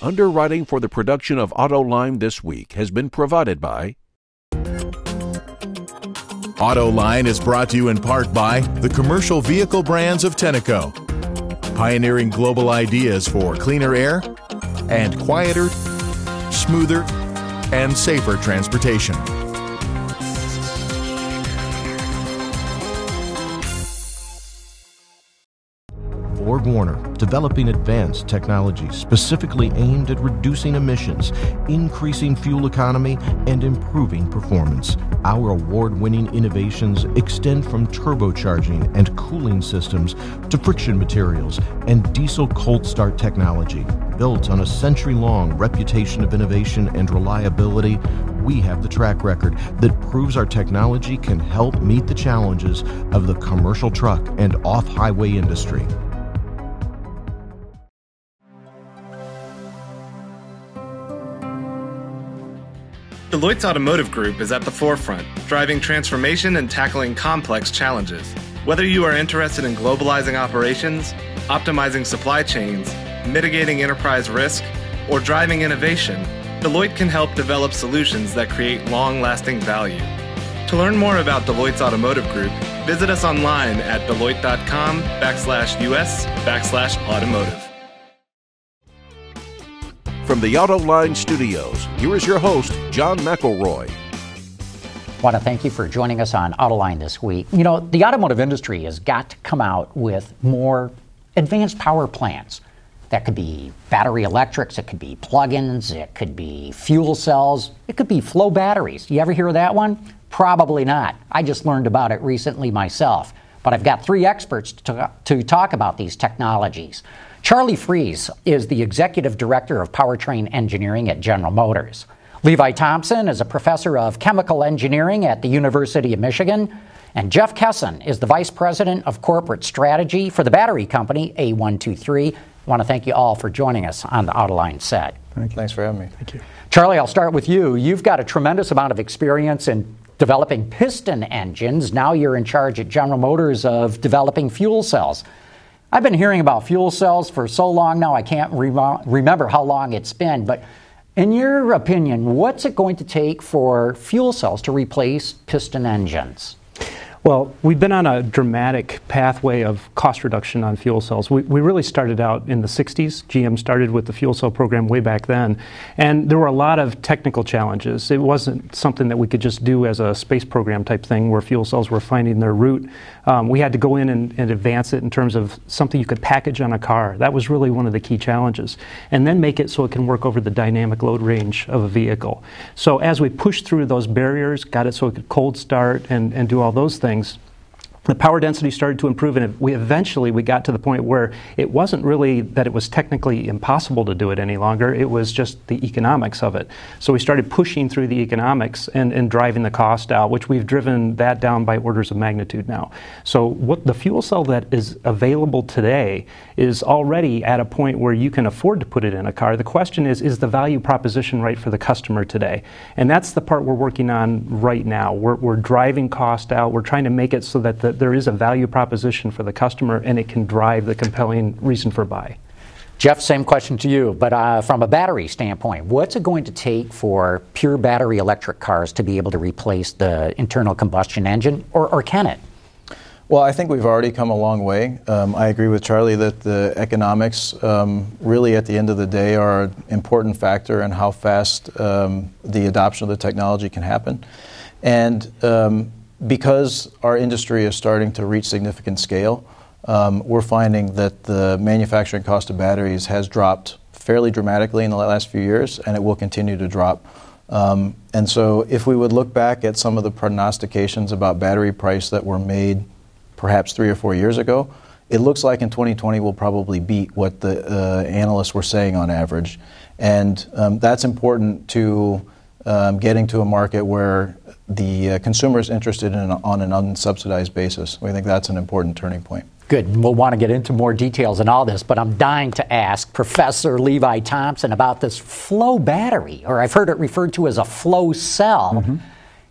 Underwriting for the production of AutoLine this week has been provided by AutoLine is brought to you in part by the commercial vehicle brands of Tenneco, pioneering global ideas for cleaner air and quieter, smoother, and safer transportation. BorgWarner, developing advanced technologies specifically aimed at reducing emissions, increasing fuel economy, and improving performance. Our award-winning innovations extend from turbocharging and cooling systems to friction materials and diesel cold start technology. Built on a century-long reputation of innovation and reliability, we have the track record that proves our technology can help meet the challenges of the commercial truck and off-highway industry. Deloitte's Automotive Group is at the forefront, driving transformation and tackling complex challenges. Whether you are interested in globalizing operations, optimizing supply chains, mitigating enterprise risk, or driving innovation, Deloitte can help develop solutions that create long-lasting value. To learn more about Deloitte's Automotive Group, visit us online at deloitte.com/US/automotive. From the AutoLine Studios, here is your host, John McElroy. I want to thank you for joining us on AutoLine this week. You know, the automotive industry has got to come out with more advanced power plants. That could be battery electrics, it could be plug-ins, it could be fuel cells, it could be flow batteries. You ever hear of that one? Probably not. I just learned about it recently myself. But I've got three experts to talk about these technologies. Charlie Fries is the Executive Director of Powertrain Engineering at General Motors. Levi Thompson is a Professor of Chemical Engineering at the University of Michigan. And Jeff Kesson is the Vice President of Corporate Strategy for the battery company A123. I want to thank you all for joining us on the AutoLine set. Thank you. Thanks for having me. Thank you. Charlie, I'll start with you. You've got a tremendous amount of experience in developing piston engines. Now you're in charge at General Motors of developing fuel cells. I've been hearing about fuel cells for so long now, I can't remember how long it's been, but in your opinion, what's it going to take for fuel cells to replace piston engines? Well, we've been on a dramatic pathway of cost reduction on fuel cells. We really started out in the 60s. GM started with the fuel cell program way back then. And there were a lot of technical challenges. It wasn't something that we could just do as a space program type thing where fuel cells were finding their route. We had to go in and advance it in terms of something you could package on a car. That was really one of the key challenges. And then make it so it can work over the dynamic load range of a vehicle. So as we pushed through those barriers, got it so it could cold start and do all those things, the power density started to improve, and we eventually got to the point where it wasn't really that it was technically impossible to do it any longer. It was just the economics of it. So we started pushing through the economics and driving the cost out, which we've driven that down by orders of magnitude now. So what the fuel cell that is available today is already at a point where you can afford to put it in a car. The question is the value proposition right for the customer today? And that's the part we're working on right now. We're driving cost out. We're trying to make it so that there is a value proposition for the customer, and it can drive the compelling reason for buy. Jeff, same question to you, but from a battery standpoint, what's it going to take for pure battery electric cars to be able to replace the internal combustion engine, or can it? Well, I think we've already come a long way. I agree with Charlie that the economics really at the end of the day are an important factor in how fast the adoption of the technology can happen. And because our industry is starting to reach significant scale, we're finding that the manufacturing cost of batteries has dropped fairly dramatically in the last few years, and it will continue to drop. And so if we would look back at some of the prognostications about battery price that were made perhaps 3 or 4 years ago, it looks like in 2020 we'll probably beat what the analysts were saying on average. And that's important to getting to a market where the consumer is interested in on an unsubsidized basis. We think that's an important turning point. Good. We'll want to get into more details in all this, but I'm dying to ask Professor Levi Thompson about this flow battery, or I've heard it referred to as a flow cell. Mm-hmm.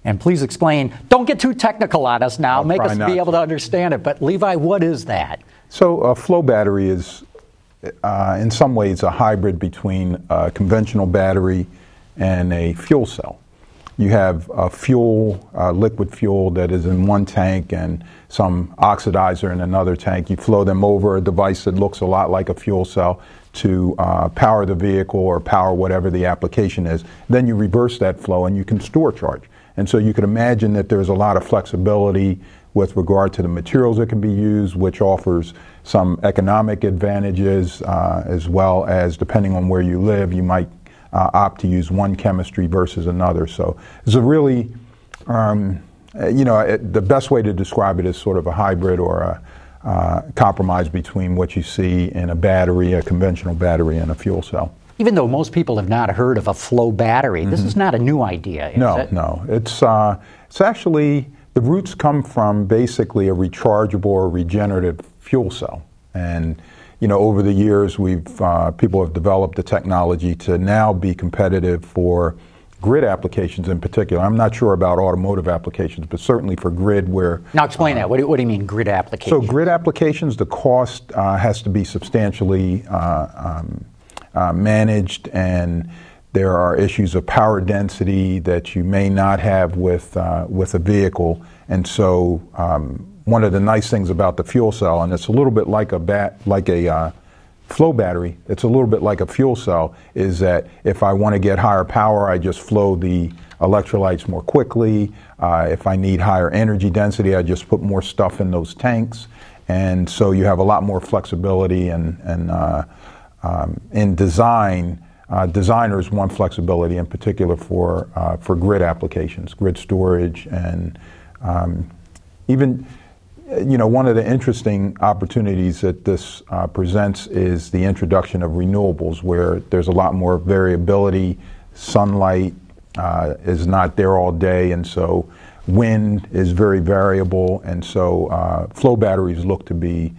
And please explain. Don't get too technical on us now. Make us be able to understand it. But Levi, what is that? So a flow battery is in some ways a hybrid between a conventional battery and a fuel cell. You have a fuel, liquid fuel that is in one tank and some oxidizer in another tank. You flow them over a device that looks a lot like a fuel cell to power the vehicle or power whatever the application is. Then you reverse that flow and you can store charge. And so you can imagine that there's a lot of flexibility with regard to the materials that can be used, which offers some economic advantages, as well as, depending on where you live, you might opt to use one chemistry versus another. So it's a really, the best way to describe it is sort of a hybrid or a compromise between what you see in a battery, a conventional battery, and a fuel cell. Even though most people have not heard of a flow battery, this is not a new idea, is it? No. It's actually, the roots come from basically a rechargeable or regenerative fuel cell. And, you know, over the years, people have developed the technology to now be competitive for grid applications in particular. I'm not sure about automotive applications, but certainly for grid where... Now explain that. What do you mean grid applications? So grid applications, the cost has to be substantially managed, and there are issues of power density that you may not have with a vehicle. And so one of the nice things about the fuel cell, and it's a little bit like a flow battery, it's a little bit like a fuel cell, is that if I want to get higher power, I just flow the electrolytes more quickly. If I need higher energy density, I just put more stuff in those tanks. And so you have a lot more flexibility and in design, designers want flexibility in particular for grid applications, grid storage, and even, you know, one of the interesting opportunities that this presents is the introduction of renewables, where there's a lot more variability. Sunlight is not there all day, and so wind is very variable, and so flow batteries look to be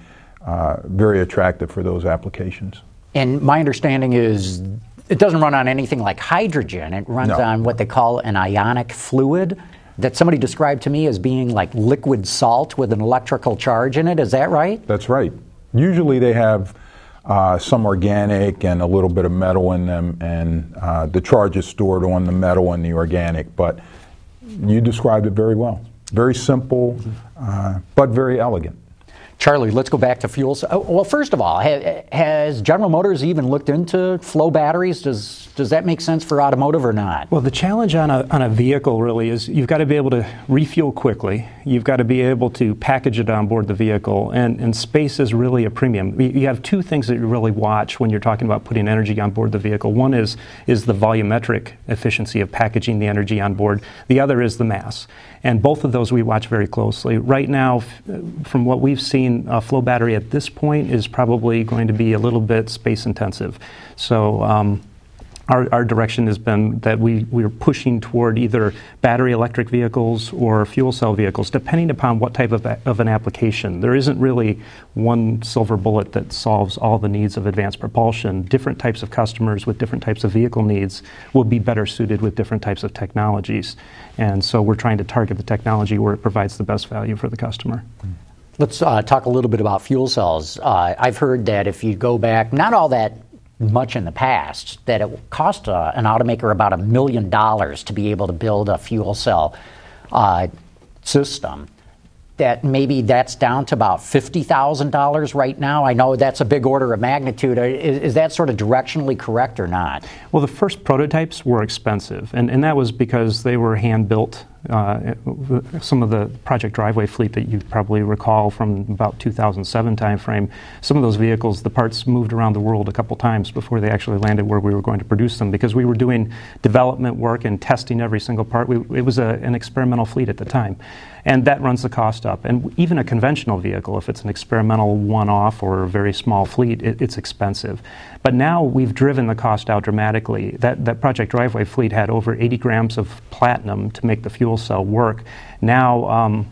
very attractive for those applications. And my understanding is it doesn't run on anything like hydrogen. It runs on what they call an ionic fluid that somebody described to me as being like liquid salt with an electrical charge in it. Is that right? That's right. Usually they have some organic and a little bit of metal in them, and the charge is stored on the metal and the organic. But you described it very well. Very simple, but very elegant. Charlie, let's go back to fuel cells. Well, first of all, has General Motors even looked into flow batteries? Does that make sense for automotive or not? Well, the challenge on a vehicle really is you've got to be able to refuel quickly. You've got to be able to package it on board the vehicle, and space is really a premium. You have two things that you really watch when you're talking about putting energy on board the vehicle. One is the volumetric efficiency of packaging the energy on board. The other is the mass. And both of those we watch very closely. Right now, from what we've seen, a flow battery at this point is probably going to be a little bit space intensive. So our direction has been that we're pushing toward either battery electric vehicles or fuel cell vehicles, depending upon what type of an application. There isn't really one silver bullet that solves all the needs of advanced propulsion. Different types of customers with different types of vehicle needs will be better suited with different types of technologies. And so we're trying to target the technology where it provides the best value for the customer. Let's talk a little bit about fuel cells. I've heard that if you go back, not all that much in the past, that it cost an automaker about $1 million to be able to build a fuel cell system. That maybe that's down to about $50,000 right now. I know that's a big order of magnitude. Is that sort of directionally correct or not? Well, the first prototypes were expensive, and that was because they were hand-built. Some of the Project Driveway fleet that you probably recall from about 2007 timeframe, some of those vehicles, the parts moved around the world a couple times before they actually landed where we were going to produce them, because we were doing development work and testing every single part. It was an experimental fleet at the time, and that runs the cost up. And even a conventional vehicle, if it's an experimental one-off or a very small fleet, it's expensive. But now we've driven the cost out dramatically. That Project Driveway fleet had over 80 grams of platinum to make the fuel cell work. Now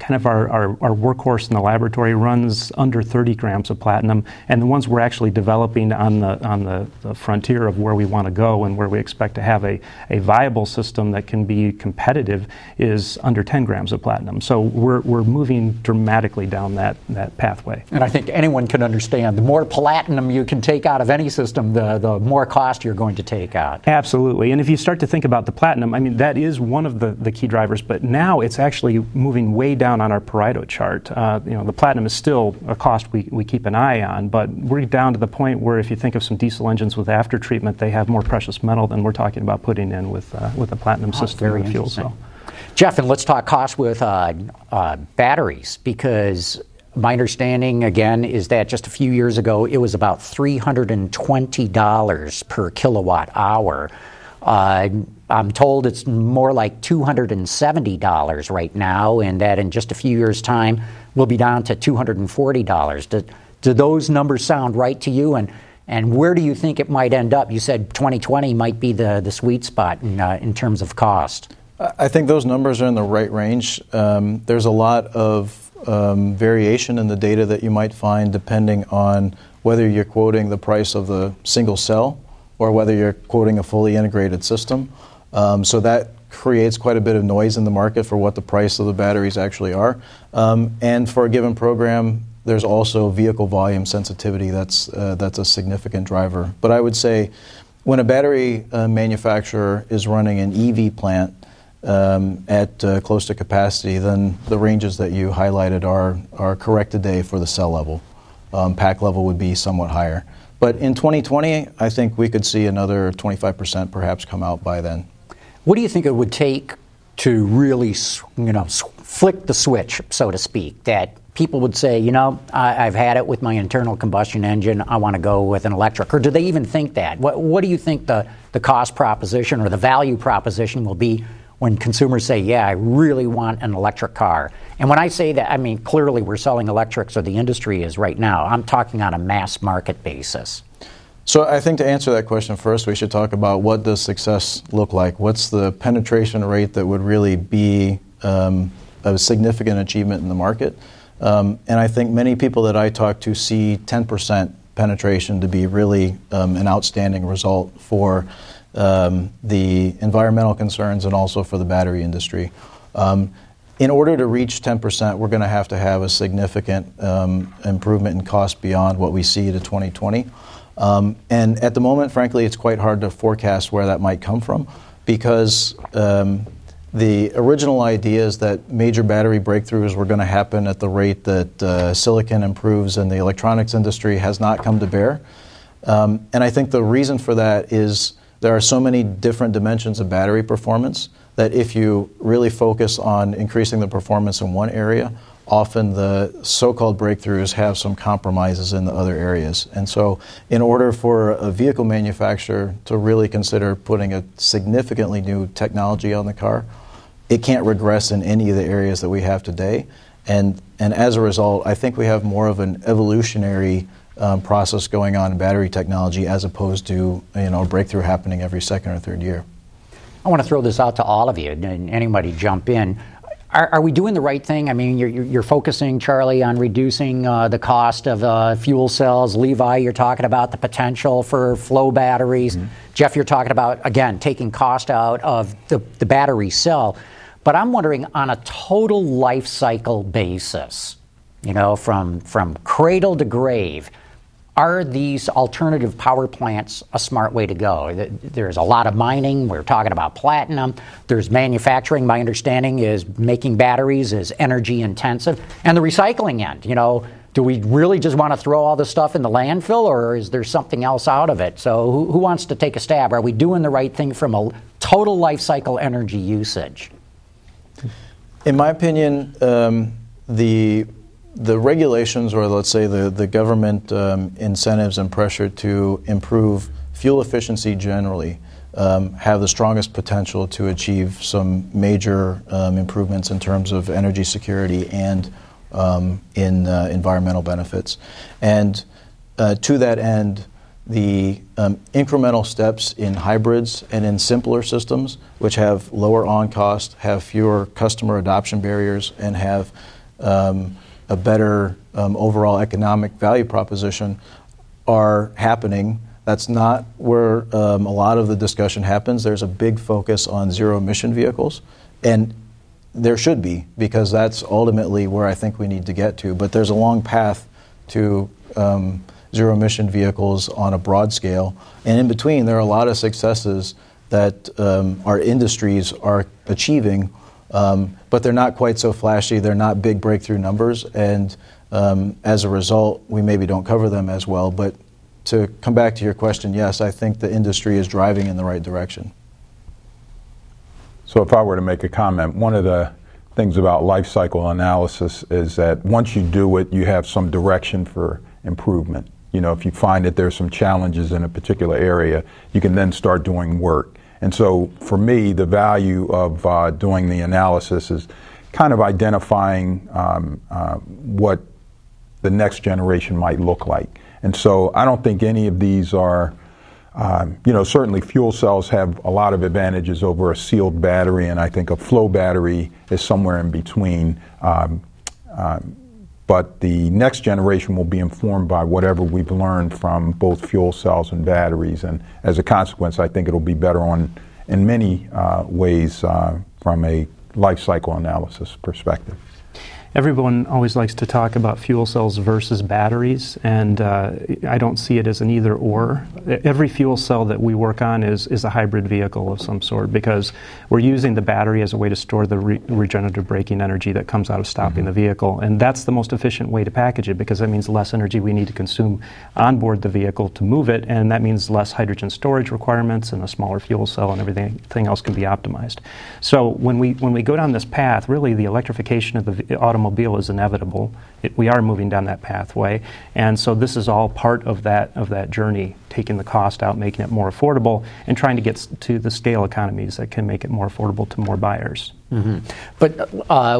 kind of our workhorse in the laboratory runs under 30 grams of platinum, and the ones we're actually developing on the frontier of where we want to go and where we expect to have a viable system that can be competitive is under 10 grams of platinum. So we're moving dramatically down that pathway. And I think anyone can understand the more platinum you can take out of any system, the more cost you're going to take out. Absolutely. And if you start to think about the platinum, I mean, that is one of the key drivers, but now it's actually moving way down on our Pareto chart. The platinum is still a cost we keep an eye on, but we're down to the point where if you think of some diesel engines with after treatment, they have more precious metal than we're talking about putting in with a platinum system in the fuel cell. Jeff, and let's talk cost with batteries, because my understanding, again, is that just a few years ago, it was about $320 per kilowatt hour. I'm told it's more like $270 right now, and that in just a few years' time, we'll be down to $240. Do those numbers sound right to you? And where do you think it might end up? You said 2020 might be the sweet spot in terms of cost. I think those numbers are in the right range. There's a lot of variation in the data that you might find depending on whether you're quoting the price of the single cell or whether you're quoting a fully integrated system. So that creates quite a bit of noise in the market for what the price of the batteries actually are. And for a given program, there's also vehicle volume sensitivity. That's a significant driver. But I would say when a battery manufacturer is running an EV plant at close to capacity, then the ranges that you highlighted are correct today for the cell level. Pack level would be somewhat higher. But in 2020, I think we could see another 25% perhaps come out by then. What do you think it would take to really, flick the switch, so to speak, that people would say, I've had it with my internal combustion engine, I want to go with an electric? Or do they even think that? What do you think the cost proposition or the value proposition will be when consumers say, yeah, I really want an electric car? And when I say that, I mean, clearly we're selling electrics, or the industry is right now. I'm talking on a mass market basis. So I think to answer that question first, we should talk about what does success look like? What's the penetration rate that would really be a significant achievement in the market? And I think many people that I talk to see 10% penetration to be really an outstanding result for the environmental concerns and also for the battery industry. In order to reach 10%, we're going to have a significant improvement in cost beyond what we see to 2020. And at the moment, frankly, it's quite hard to forecast where that might come from, because the original idea is that major battery breakthroughs were going to happen at the rate that silicon improves and the electronics industry has not come to bear. And I think the reason for that is there are so many different dimensions of battery performance that if you really focus on increasing the performance in one area, often the so-called breakthroughs have some compromises in the other areas. And so in order for a vehicle manufacturer to really consider putting a significantly new technology on the car, it can't regress in any of the areas that we have today. And as a result, I think we have more of an evolutionary process going on in battery technology as opposed to a breakthrough happening every second or third year. I want to throw this out to all of you, and anybody jump in. Are we doing the right thing? I mean, you're focusing, Charlie, on reducing the cost of fuel cells. Levi, you're talking about the potential for flow batteries. Mm-hmm. Jeff, you're talking about, again, taking cost out of the battery cell. But I'm wondering, on a total life cycle basis, from cradle to grave, are these alternative power plants a smart way to go? There's a lot of mining. We're talking about platinum. There's manufacturing. My understanding is making batteries is energy intensive. And the recycling end, do we really just want to throw all this stuff in the landfill, or is there something else out of it? So who wants to take a stab? Are we doing the right thing from a total life cycle energy usage? In my opinion, the regulations, or let's say the government incentives and pressure to improve fuel efficiency generally, have the strongest potential to achieve some major improvements in terms of energy security and in environmental benefits. And to that end, the incremental steps in hybrids and in simpler systems, which have lower on-cost, have fewer customer adoption barriers, and have a better overall economic value proposition, are happening. That's not where a lot of the discussion happens. There's a big focus on zero-emission vehicles, and there should be, because that's ultimately where I think we need to get to. But there's a long path to zero-emission vehicles on a broad scale. And in between, there are a lot of successes that our industries are achieving, but they're not quite so flashy. They're not big breakthrough numbers. And as a result, we maybe don't cover them as well. But to come back to your question, yes, I think the industry is driving in the right direction. So if I were to make a comment, one of the things about life cycle analysis is that once you do it, you have some direction for improvement. You know, if you find that there's some challenges in a particular area, you can then start doing work. And so for me, the value of doing the analysis is kind of identifying what the next generation might look like. And so I don't think any of these are you know, certainly fuel cells have a lot of advantages over a sealed battery, and I think a flow battery is somewhere in between. But the next generation will be informed by whatever we've learned from both fuel cells and batteries, and as a consequence, I think it'll be better on, in many ways from a life cycle analysis perspective. Everyone always likes to talk about fuel cells versus batteries, and I don't see it as an either or. Every fuel cell that we work on is a hybrid vehicle of some sort, because we're using the battery as a way to store the regenerative braking energy that comes out of stopping the vehicle, and that's the most efficient way to package it, because that means less energy we need to consume onboard the vehicle to move it, and that means less hydrogen storage requirements and a smaller fuel cell, and everything else can be optimized. So when we go down this path, really the electrification of the automobile is inevitable. We are moving down that pathway, and so this is all part of that journey, taking the cost out, making it more affordable, and trying to get to the scale economies that can make it more affordable to more buyers. But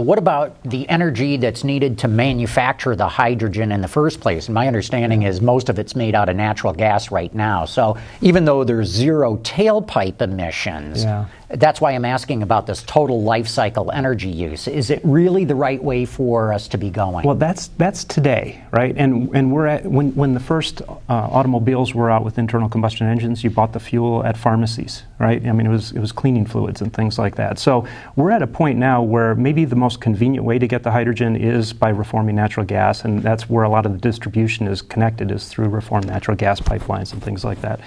what about the energy that's needed to manufacture the hydrogen in the first place? And my understanding is most of it's made out of natural gas right now. So even though there's zero tailpipe emissions, that's why I'm asking about this total life cycle energy use. Is it really the right way for us to be going? Well, that's today, right? And we're at, when the first automobiles were out with internal combustion engines, you bought the fuel at pharmacies, right? I mean, it was cleaning fluids and things like that. So we're at a point now where maybe the most convenient way to get the hydrogen is by reforming natural gas, and that's where a lot of the distribution is connected, is through reformed natural gas pipelines and things like that.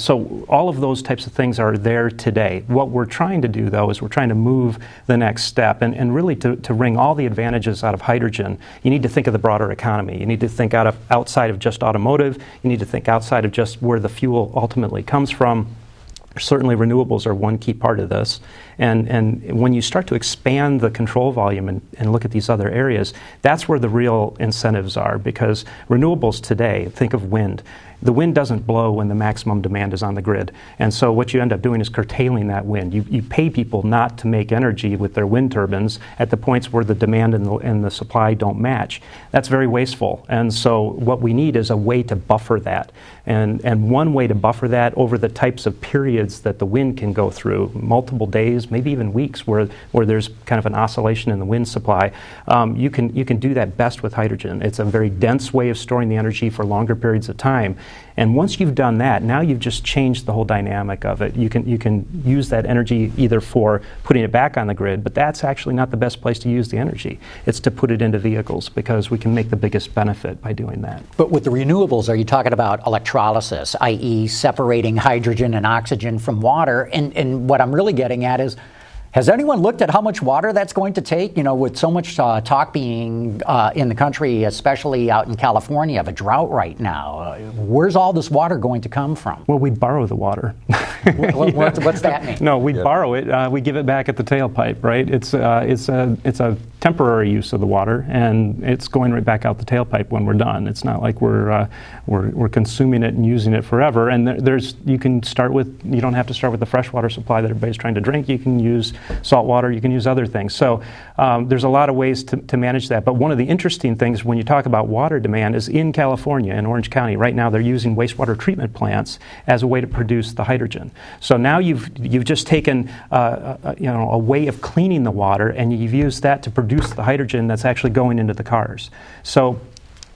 So all of those types of things are there today. What we're trying to do, though, is we're trying to move the next step, and really to wring all the advantages out of hydrogen, you need to think of the broader economy. You need to think outside of just automotive. You need to think outside of just where the fuel ultimately comes from. Certainly renewables are one key part of this. And when you start to expand the control volume and look at these other areas, that's where the real incentives are, because renewables today, think of wind. The wind doesn't blow when the maximum demand is on the grid. And so what you end up doing is curtailing that wind. You pay people not to make energy with their wind turbines at the points where the demand and the supply don't match. That's very wasteful. And so what we need is a way to buffer that. And one way to buffer that over the types of periods that the wind can go through, multiple days, maybe even weeks, where there's kind of an oscillation in the wind supply, you can do that best with hydrogen. It's a very dense way of storing the energy for longer periods of time. And once you've done that, now you've just changed the whole dynamic of it. You can use that energy either for putting it back on the grid, but that's actually not the best place to use the energy. It's to put it into vehicles, because we can make the biggest benefit by doing that. But with the renewables, are you talking about electrolysis, i.e. separating hydrogen and oxygen from water? And what I'm really getting at is, has anyone looked at how much water that's going to take? You know, with so much talk being in the country, especially out in California, of a drought right now, where's all this water going to come from? Well, we borrow the water. What's that mean? No, we borrow it. We give it back at the tailpipe, right? It's a temporary use of the water, and it's going right back out the tailpipe when we're done. It's not like we're consuming it and using it forever. And you can start with, you don't have to start with the freshwater supply that everybody's trying to drink. You can use salt water, you can use other things. So there's a lot of ways to manage that. But one of the interesting things when you talk about water demand is in California, in Orange County, right now they're using wastewater treatment plants as a way to produce the hydrogen. So now you've just taken a way of cleaning the water, and you've used that to produce the hydrogen that's actually going into the cars. So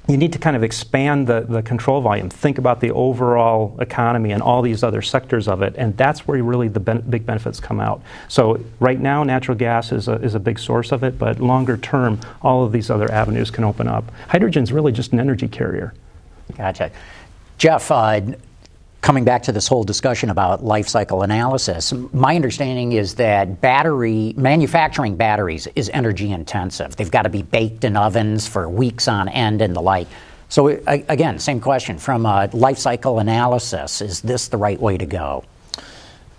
you need to kind of expand the control volume, think about the overall economy and all these other sectors of it, and that's where really the big benefits come out. So right now, natural gas is a big source of it, but longer term, all of these other avenues can open up. Hydrogen's really just an energy carrier. Gotcha. Jeff, coming back to this whole discussion about life cycle analysis, my understanding is that manufacturing batteries is energy intensive. They've got to be baked in ovens for weeks on end and the like. So again, same question from a life cycle analysis, is this the right way to go?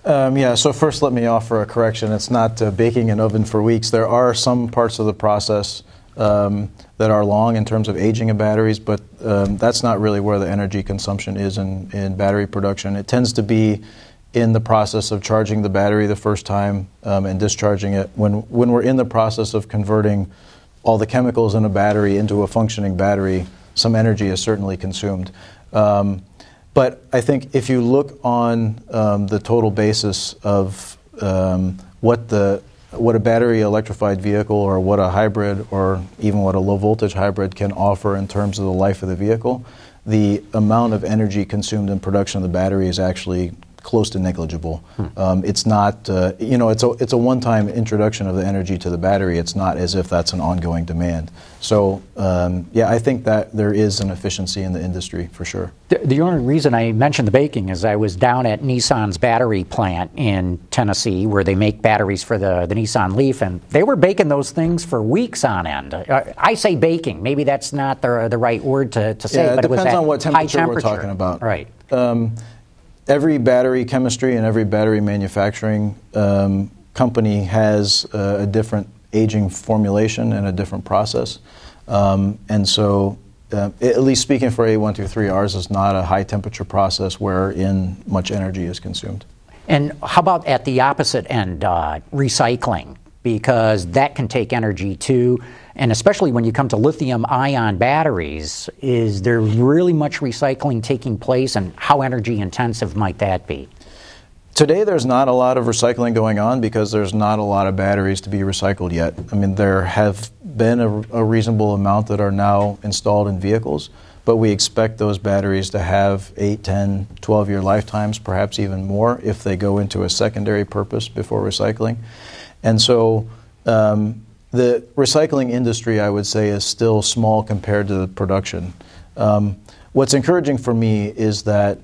Yeah, so first let me offer a correction. It's not baking in oven for weeks. There are some parts of the process that are long in terms of aging of batteries, but that's not really where the energy consumption is in battery production. It tends to be in the process of charging the battery the first time and discharging it. When we're in the process of converting all the chemicals in a battery into a functioning battery, some energy is certainly consumed. But I think if you look on the total basis of what a battery electrified vehicle or what a hybrid or even what a low voltage hybrid can offer in terms of the life of the vehicle, the amount of energy consumed in production of the battery is actually close to negligible. It's not, it's a one-time introduction of the energy to the battery. It's not as if that's an ongoing demand. So, yeah, I think that there is an efficiency in the industry for sure. The only reason I mentioned the baking is I was down at Nissan's battery plant in Tennessee where they make batteries for the Nissan Leaf, and they were baking those things for weeks on end. I say baking. Maybe that's not the right word to say, but it was that high temperature. It depends on what temperature we're talking about. Right. Every battery chemistry and every battery manufacturing company has a different aging formulation and a different process. And so, at least speaking for A123, ours is not a high temperature process wherein much energy is consumed. And how about at the opposite end, recycling? Because that can take energy too, and especially when you come to lithium-ion batteries, is there really much recycling taking place, and how energy intensive might that be? Today there's not a lot of recycling going on because there's not a lot of batteries to be recycled yet. I mean, there have been a reasonable amount that are now installed in vehicles, but we expect those batteries to have 8, 10, 12-year lifetimes, perhaps even more, if they go into a secondary purpose before recycling. And so the recycling industry, I would say, is still small compared to the production. What's encouraging for me is that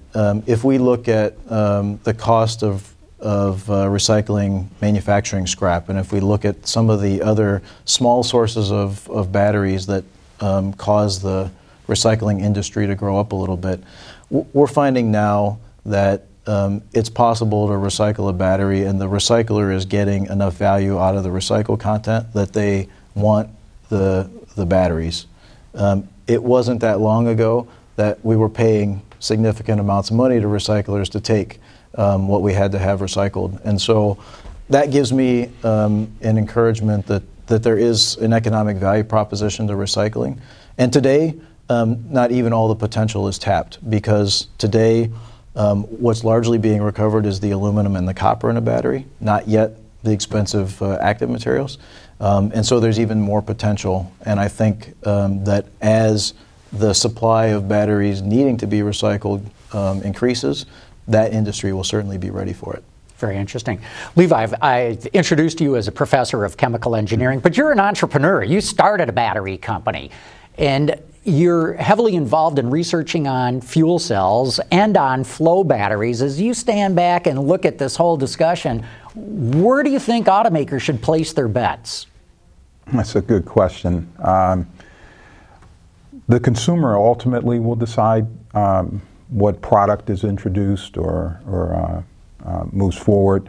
if we look at the cost of recycling manufacturing scrap, and if we look at some of the other small sources of batteries that cause the recycling industry to grow up a little bit, we're finding now that it's possible to recycle a battery, and the recycler is getting enough value out of the recycled content that they want the batteries. It wasn't that long ago that we were paying significant amounts of money to recyclers to take what we had to have recycled. And so that gives me an encouragement that there is an economic value proposition to recycling. And today, not even all the potential is tapped, because today what's largely being recovered is the aluminum and the copper in a battery, not yet the expensive active materials. And so there's even more potential. And I think that as the supply of batteries needing to be recycled increases, that industry will certainly be ready for it. Very interesting. Levi, I've introduced you as a professor of chemical engineering, but you're an entrepreneur. You started a battery company. And you're heavily involved in researching on fuel cells and on flow batteries. As you stand back and look at this whole discussion, where do you think automakers should place their bets? That's a good question. The consumer ultimately will decide what product is introduced or moves forward.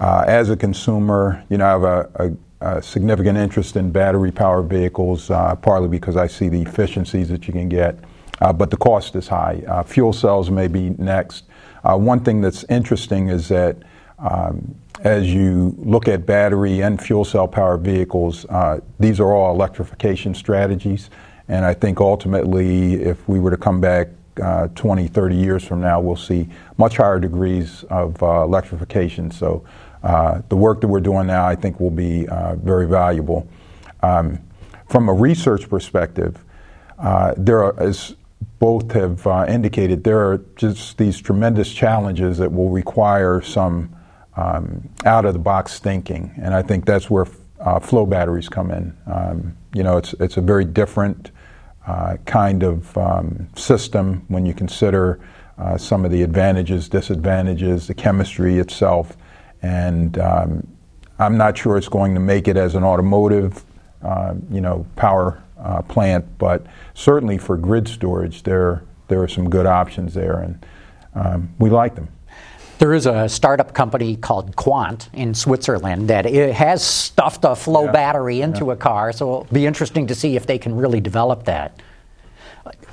As a consumer, I have a significant interest in battery-powered vehicles, partly because I see the efficiencies that you can get, but the cost is high. Fuel cells may be next. One thing that's interesting is that as you look at battery and fuel cell-powered vehicles, these are all electrification strategies, and I think ultimately if we were to come back 20, 30 years from now, we'll see much higher degrees of electrification. So the work that we're doing now, I think, will be very valuable. From a research perspective, there are, as both have indicated, there are just these tremendous challenges that will require some out-of-the-box thinking, and I think that's where flow batteries come in. You know, it's a very different kind of system when you consider some of the advantages, disadvantages, the chemistry itself, and I'm not sure it's going to make it as an automotive, you know, power plant, but certainly for grid storage, there are some good options there, and we like them. There is a startup company called Quant in Switzerland that it has stuffed a flow battery into a car, so it'll be interesting to see if they can really develop that.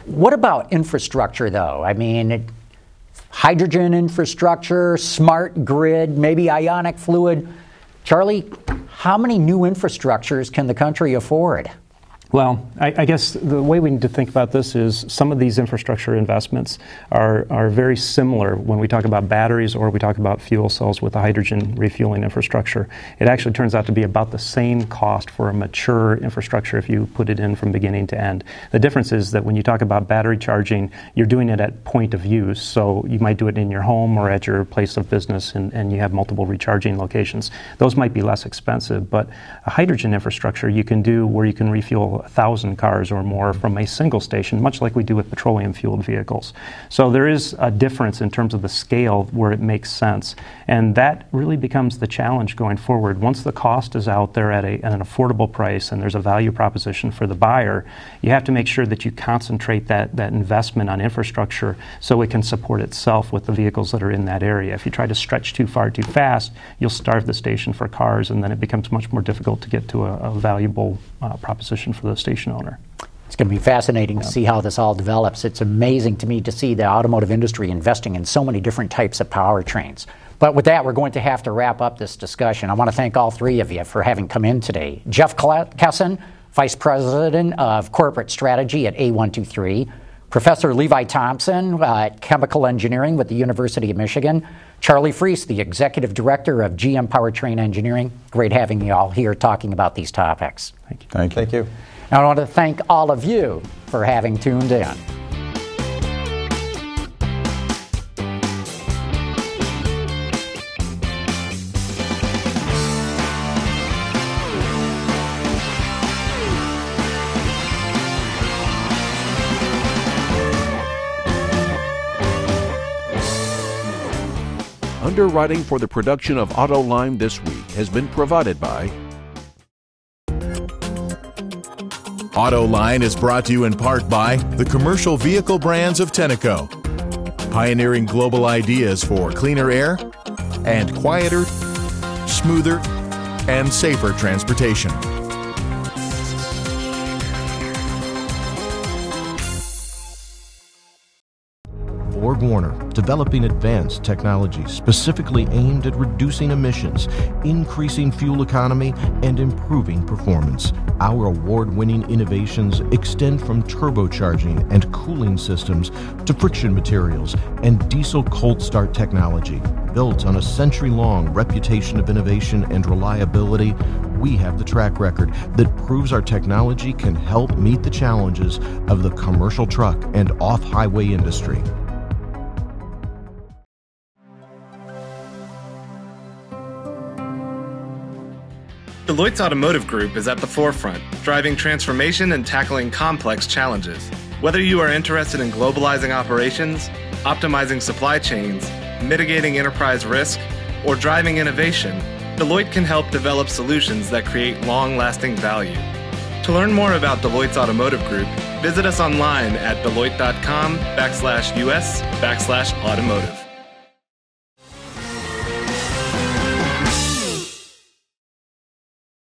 What about infrastructure, though? I mean, hydrogen infrastructure, smart grid, maybe ionic fluid. Charlie, how many new infrastructures can the country afford? Well, I guess the way we need to think about this is some of these infrastructure investments are very similar when we talk about batteries or we talk about fuel cells with the hydrogen refueling infrastructure. It actually turns out to be about the same cost for a mature infrastructure if you put it in from beginning to end. The difference is that when you talk about battery charging, you're doing it at point of use, so you might do it in your home or at your place of business, and you have multiple recharging locations. Those might be less expensive, but a hydrogen infrastructure you can do where you can refuel 1,000 cars or more from a single station, much like we do with petroleum-fueled vehicles. So there is a difference in terms of the scale where it makes sense, and that really becomes the challenge going forward. Once the cost is out there at an affordable price and there's a value proposition for the buyer, you have to make sure that you concentrate that investment on infrastructure so it can support itself with the vehicles that are in that area. If you try to stretch too far too fast, you'll starve the station for cars, and then it becomes much more difficult to get to a valuable proposition for the station owner. It's going to be fascinating to see how this all develops. It's amazing to me to see the automotive industry investing in so many different types of powertrains. But with that, we're going to have to wrap up this discussion. I want to thank all three of you for having come in today. Jeff Kesson, Vice President of Corporate Strategy at A123, Professor Levi Thompson at Chemical Engineering with the University of Michigan, Charlie Fries, the Executive Director of GM Powertrain Engineering. Great having you all here talking about these topics. Thank you. Thank you. I want to thank all of you for having tuned in. Underwriting for the production of AutoLine this week has been provided by AutoLine. Is brought to you in part by the commercial vehicle brands of Tenneco, pioneering global ideas for cleaner air and quieter, smoother, and safer transportation. BorgWarner, developing advanced technologies specifically aimed at reducing emissions, increasing fuel economy, and improving performance. Our award-winning innovations extend from turbocharging and cooling systems to friction materials and diesel cold start technology. Built on a century-long reputation of innovation and reliability, we have the track record that proves our technology can help meet the challenges of the commercial truck and off-highway industry. Deloitte's Automotive Group is at the forefront, driving transformation and tackling complex challenges. Whether you are interested in globalizing operations, optimizing supply chains, mitigating enterprise risk, or driving innovation, Deloitte can help develop solutions that create long-lasting value. To learn more about Deloitte's Automotive Group, visit us online at deloitte.com/us/automotive.